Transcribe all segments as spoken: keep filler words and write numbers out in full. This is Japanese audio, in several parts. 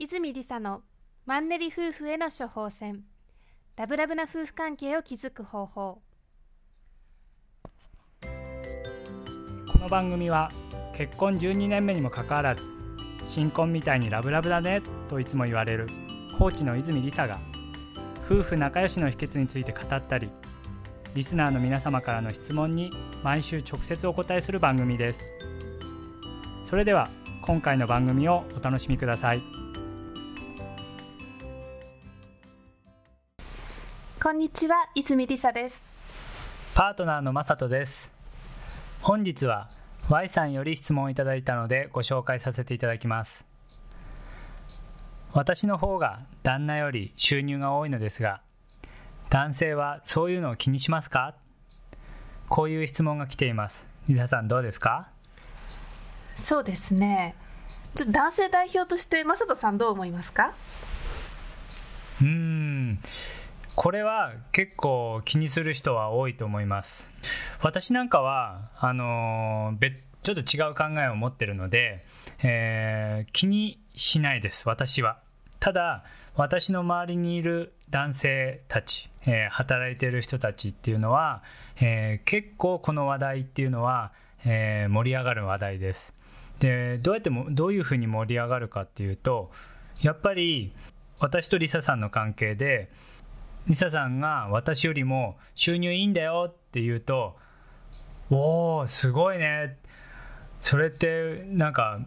泉理沙のマンネリ夫婦への処方箋、ラブラブな夫婦関係を築く方法。この番組は結婚じゅうにねんめにもかかわらず、新婚みたいにラブラブだねといつも言われるコーチの泉理沙が、夫婦仲良しの秘訣について語ったり、リスナーの皆様からの質問に毎週直接お答えする番組です。それでは今回の番組をお楽しみください。こんにちは、泉理沙です。パートナーのまさとです。本日は Y さんより質問をいただいたのでご紹介させていただきます。私の方が旦那より収入が多いのですが、男性はそういうのを気にしますか？こういう質問が来ています。理沙さん、どうですか？そうですね。ちょっと男性代表として正人さん、どう思いますか？うーん、これは結構気にする人は多いと思います。私なんかはあの別ちょっと違う考えを持ってるので、えー、気にしないです。私は。ただ私の周りにいる男性たち、えー、働いている人たちっていうのは、えー、結構この話題っていうのは、えー、盛り上がる話題です。で、どうやってもどういうふうに盛り上がるかっていうと、やっぱり私と理沙さんの関係で、理沙さんが私よりも収入いいんだよって言うと、おーすごいね、それってなんか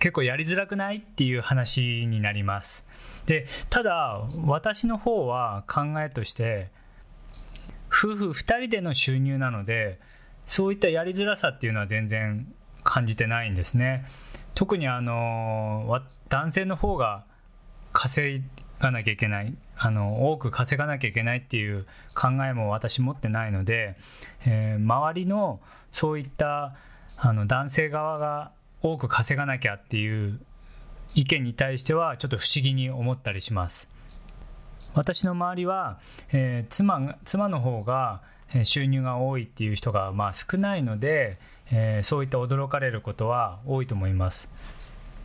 結構やりづらくないっていう話になります。で、ただ私の方は考えとして夫婦ふたりでの収入なので、そういったやりづらさっていうのは全然感じてないんですね。特にあの男性の方が稼がなきゃいけないあの多く稼がなきゃいけないっていう考えも私持ってないので、えー、周りのそういったあの男性側が多く稼がなきゃっていう意見に対してはちょっと不思議に思ったりします。私の周りは、えー、妻、妻の方が収入が多いっていう人がまあ少ないので、えー、そういった驚かれることは多いと思います。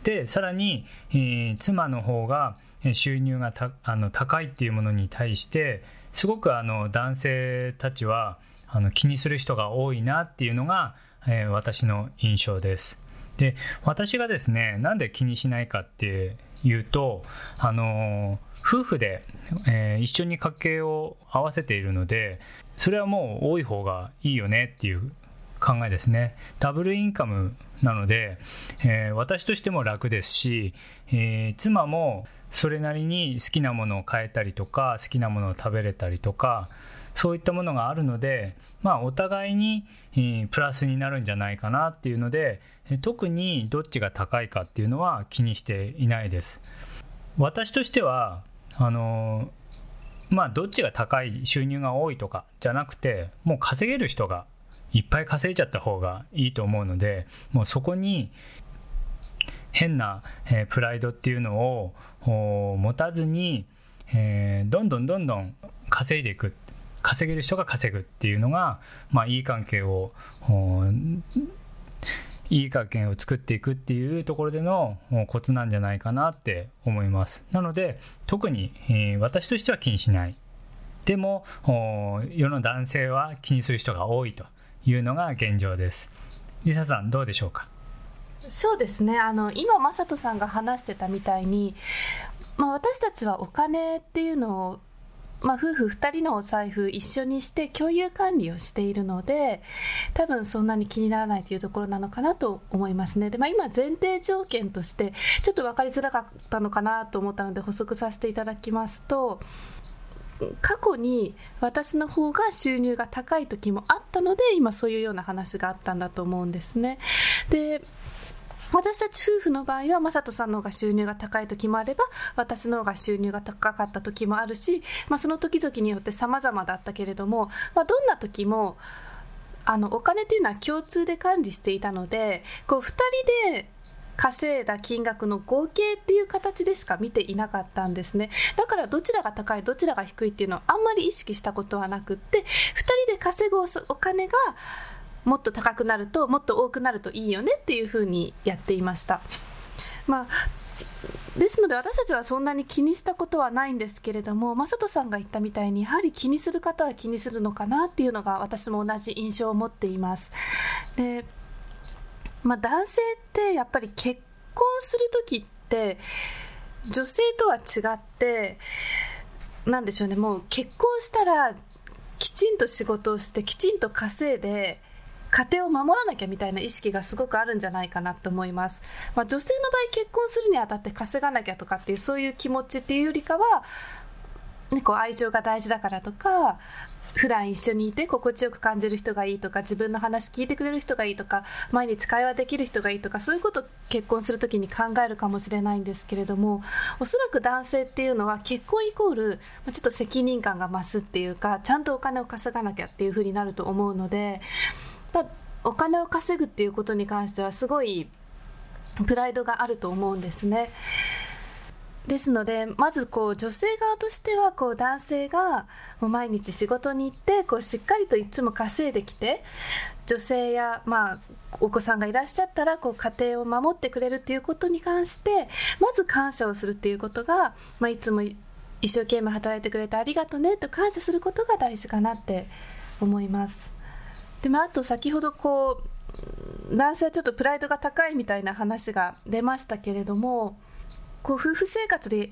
で、さらに、えー、妻の方が収入がたあの高いっていうものに対してすごくあの男性たちはあの気にする人が多いなっていうのが、えー、私の印象です。で、私がですね、なんで気にしないかっていうと、あの夫婦で、えー、一緒に家計を合わせているので、それはもう多い方がいいよねっていう考えですね。ダブルインカムなので、えー、私としても楽ですし、えー、妻もそれなりに好きなものを買えたりとか、好きなものを食べれたりとか、そういったものがあるので、まあ、お互いに、えー、プラスになるんじゃないかなっていうので、えー、特にどっちが高いかっていうのは気にしていないです。私としてはあのー、まあ、どっちが高い収入が多いとかじゃなくて、もう稼げる人がいっぱい稼いちゃった方がいいと思うので、もうそこに変な、えー、プライドっていうのを持たずに、えー、どんどんどんどん稼いでいく、稼げる人が稼ぐっていうのが、まあ、いい関係をいい関係を作っていくっていうところでのコツなんじゃないかなって思います。なので特に、えー、私としては気にしない。でも世の男性は気にする人が多いというのが現状です。理沙さん、どうでしょうか？そうですね、あの今正人さんが話してたみたいに、まあ、私たちはお金っていうのを、まあ、夫婦ふたりのお財布一緒にして共有管理をしているので、多分そんなに気にならないというところなのかなと思いますね。で、まあ、今前提条件としてちょっと分かりづらかったのかなと思ったので補足させていただきますと、過去に私の方が収入が高い時もあったので、今そういうような話があったんだと思うんですね。で、私たち夫婦の場合は、正人さんの方が収入が高い時もあれば、私の方が収入が高かった時もあるし、まあ、その時々によって様々だったけれども、まあ、どんな時もあのお金っていうのは共通で管理していたので、こうふたりで稼いだ金額の合計っていう形でしか見ていなかったんですね。だからどちらが高いどちらが低いっていうのはあんまり意識したことはなくって、ふたりで稼ぐお金がもっと高くなるともっと多くなるといいよねっていう風にやっていました。まあですので私たちはそんなに気にしたことはないんですけれども、正人さんが言ったみたいにやはり気にする方は気にするのかなっていうのが私も同じ印象を持っています。で、まあ、男性ってやっぱり結婚する時って女性とは違ってなんでしょうね、もう結婚したらきちんと仕事をしてきちんと稼いで家庭を守らなきゃみたいな意識がすごくあるんじゃないかなと思います、まあ、女性の場合結婚するにあたって稼がなきゃとかっていうそういう気持ちっていうよりかは、ね、こう愛情が大事だからとか普段一緒にいて心地よく感じる人がいいとか自分の話聞いてくれる人がいいとか毎日会話できる人がいいとかそういうことを結婚するときに考えるかもしれないんですけれども、おそらく男性っていうのは結婚イコールちょっと責任感が増すっていうかちゃんとお金を稼がなきゃっていう風になると思うので、お金を稼ぐっていうことに関してはすごいプライドがあると思うんですね。ですのでまずこう女性側としてはこう男性がもう毎日仕事に行ってこうしっかりといつも稼いできて女性やまあお子さんがいらっしゃったらこう家庭を守ってくれるっていうことに関してまず感謝をするっていうことが、まあ、いつも一生懸命働いてくれてありがとねと感謝することが大事かなって思います。でもあと先ほどこう男性はちょっとプライドが高いみたいな話が出ましたけれども、こう夫婦生活で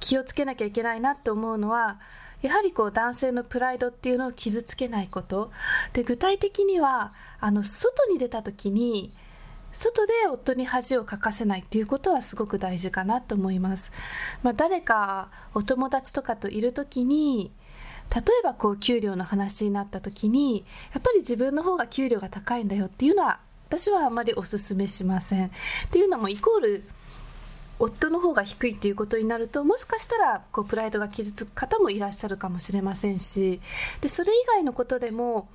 気をつけなきゃいけないなと思うのはやはりこう男性のプライドっていうのを傷つけないことで、具体的にはあの外に出た時に外で夫に恥をかかせないっていうことはすごく大事かなと思います、まあ、誰かお友達とかといる時に例えばこう給料の話になった時にやっぱり自分の方が給料が高いんだよっていうのは私はあまりお勧めしません。っていうのもイコール夫の方が低いっていうことになるともしかしたらこうプライドが傷つく方もいらっしゃるかもしれませんし、でそれ以外のことでも、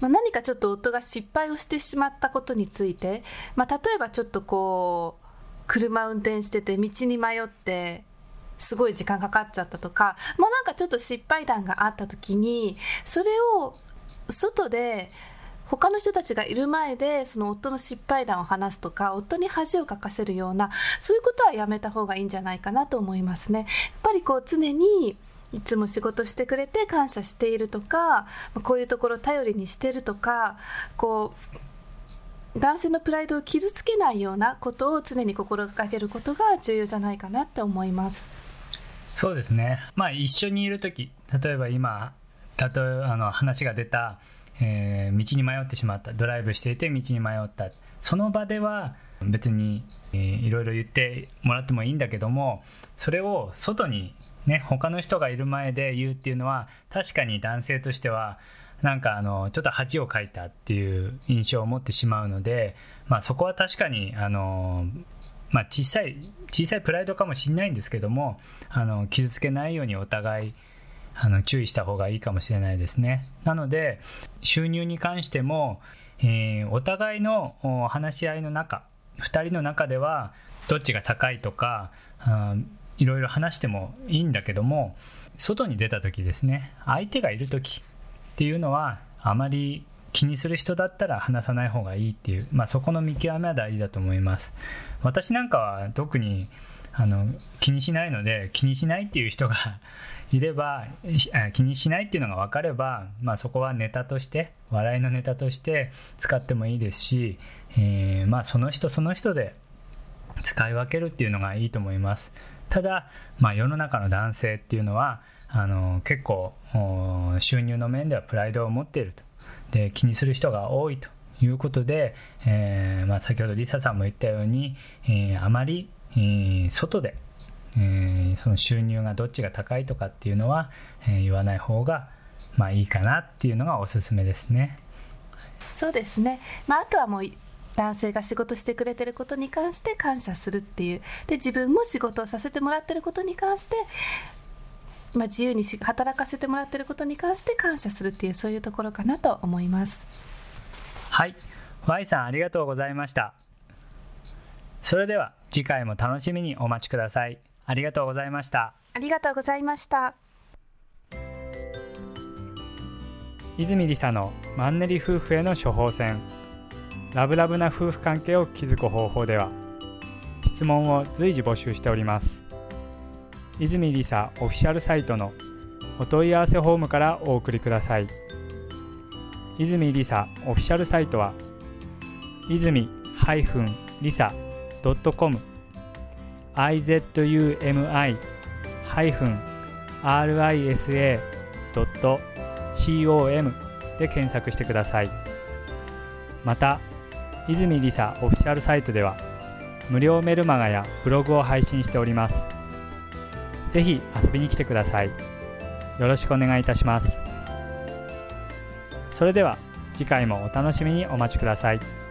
まあ、何かちょっと夫が失敗をしてしまったことについて、まあ、例えばちょっとこう車運転してて道に迷ってすごい時間かかっちゃったとか、まあ、なんかちょっと失敗談があった時にそれを外で他の人たちがいる前でその夫の失敗談を話すとか夫に恥をかかせるようなそういうことはやめた方がいいんじゃないかなと思いますね。やっぱりこう常にいつも仕事してくれて感謝しているとかこういうところ頼りにしてるとかこう男性のプライドを傷つけないようなことを常に心がけることが重要じゃないかなって思います。そうですね、まあ、一緒にいるとき例えば今例えばあの話が出た、えー、道に迷ってしまったドライブしていて道に迷ったその場では別に、えー、いろいろ言ってもらってもいいんだけどもそれを外に、ね、他の人がいる前で言うっていうのは確かに男性としてはなんかあのちょっと恥をかいたっていう印象を持ってしまうので、まあ、そこは確かにあの、まあ、小さい小さいプライドかもしれないんですけどもあの傷つけないようにお互いあの注意した方がいいかもしれないですね。なので収入に関しても、えー、お互いの話し合いの中ふたりの中ではどっちが高いとかいろいろ話してもいいんだけども外に出た時ですね相手がいる時っていうのはあまり気にする人だったら話さない方がいいっていう、まあ、そこの見極めは大事だと思います。私なんかは特にあの気にしないので気にしないっていう人がいれば気にしないっていうのが分かれば、まあ、そこはネタとして笑いのネタとして使ってもいいですし、えーまあ、その人その人で使い分けるっていうのがいいと思います。ただ、まあ、世の中の男性っていうのはあの結構収入の面ではプライドを持っているとで気にする人が多いということで、えーまあ、先ほどリサさんも言ったように、えー、あまり、えー、外で、えー、その収入がどっちが高いとかっていうのは、えー、言わない方が、まあ、いいかなっていうのがおすすめですね。そうですね、まあ、あとはもう男性が仕事してくれてることに関して感謝するっていうで自分も仕事をさせてもらってることに関してまあ、自由に働かせてもらっていることに関して感謝するっていうそういうところかなと思います。はい、 Y さんありがとうございました。それでは次回も楽しみにお待ちください。ありがとうございました。ありがとうございました。泉理沙のマンネリ夫婦への処方箋ラブラブな夫婦関係を築く方法では質問を随時募集しております。泉理沙オフィシャルサイトのお問い合わせフォームからお送りください。泉理沙オフィシャルサイトは泉りさ ドットコム izumi-risa.com で検索してください。また、泉理沙オフィシャルサイトでは無料メルマガやブログを配信しております。ぜひ遊びに来てください。よろしくお願いいたします。それでは次回もお楽しみにお待ちください。